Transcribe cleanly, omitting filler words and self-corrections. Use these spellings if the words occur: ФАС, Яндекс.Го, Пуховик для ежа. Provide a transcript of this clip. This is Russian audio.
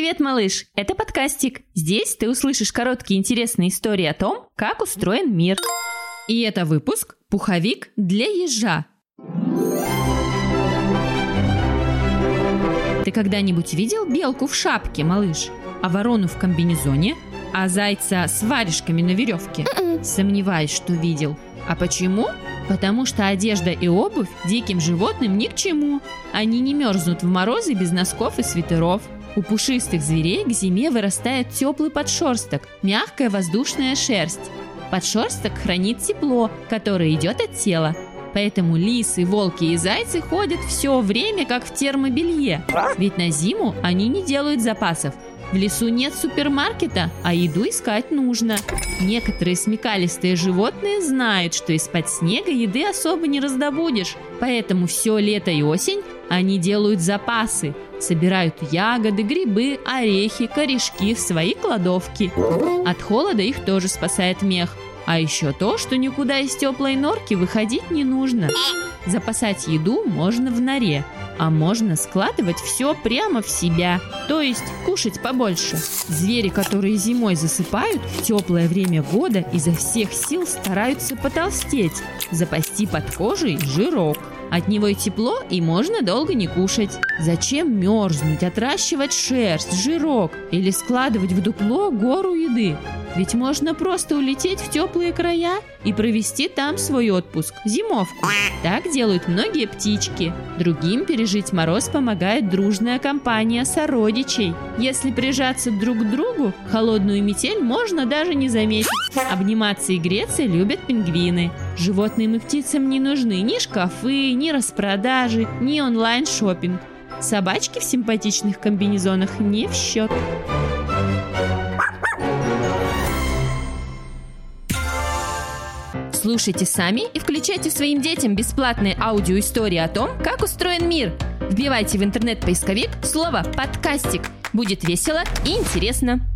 Привет, малыш! Это подкастик. Здесь ты услышишь короткие интересные истории о том, как устроен мир. И это выпуск «Пуховик для ежа». Ты когда-нибудь видел белку в шапке, малыш? А ворону в комбинезоне? А зайца с варежками на веревке? Сомневаюсь, что видел. А почему? Потому что одежда и обувь диким животным ни к чему. Они не мерзнут в морозы без носков и свитеров. У пушистых зверей к зиме вырастает теплый подшерсток, мягкая воздушная шерсть. Подшерсток хранит тепло, которое идет от тела. Поэтому лисы, волки и зайцы ходят все время как в термобелье. Ведь на зиму они не делают запасов. В лесу нет супермаркета, а еду искать нужно. Некоторые смекалистые животные знают, что из-под снега еды особо не раздобудешь. Поэтому все лето и осень они делают запасы. Собирают ягоды, грибы, орехи, корешки в свои кладовки. От холода их тоже спасает мех. А еще то, что никуда из теплой норки выходить не нужно. Запасать еду можно в норе, а можно складывать все прямо в себя, то есть кушать побольше. Звери, которые зимой засыпают, в теплое время года изо всех сил стараются потолстеть, запасти под кожей жирок. От него и тепло, и можно долго не кушать. Зачем мерзнуть, отращивать шерсть, жирок или складывать в дупло гору еды? Ведь можно просто улететь в теплые края и провести там свой отпуск, зимовку. Так делают многие птички. Другим пережить мороз помогает дружная компания сородичей. Если прижаться друг к другу, холодную метель можно даже не заметить. Обниматься и греться любят пингвины. Животным и птицам не нужны ни шкафы, ни распродажи, ни онлайн-шоппинг. Собачки в симпатичных комбинезонах не в счет. Слушайте сами и включайте своим детям бесплатные аудиоистории о том, как устроен мир. Вбивайте в интернет-поисковик слово «подкастик». Будет весело и интересно.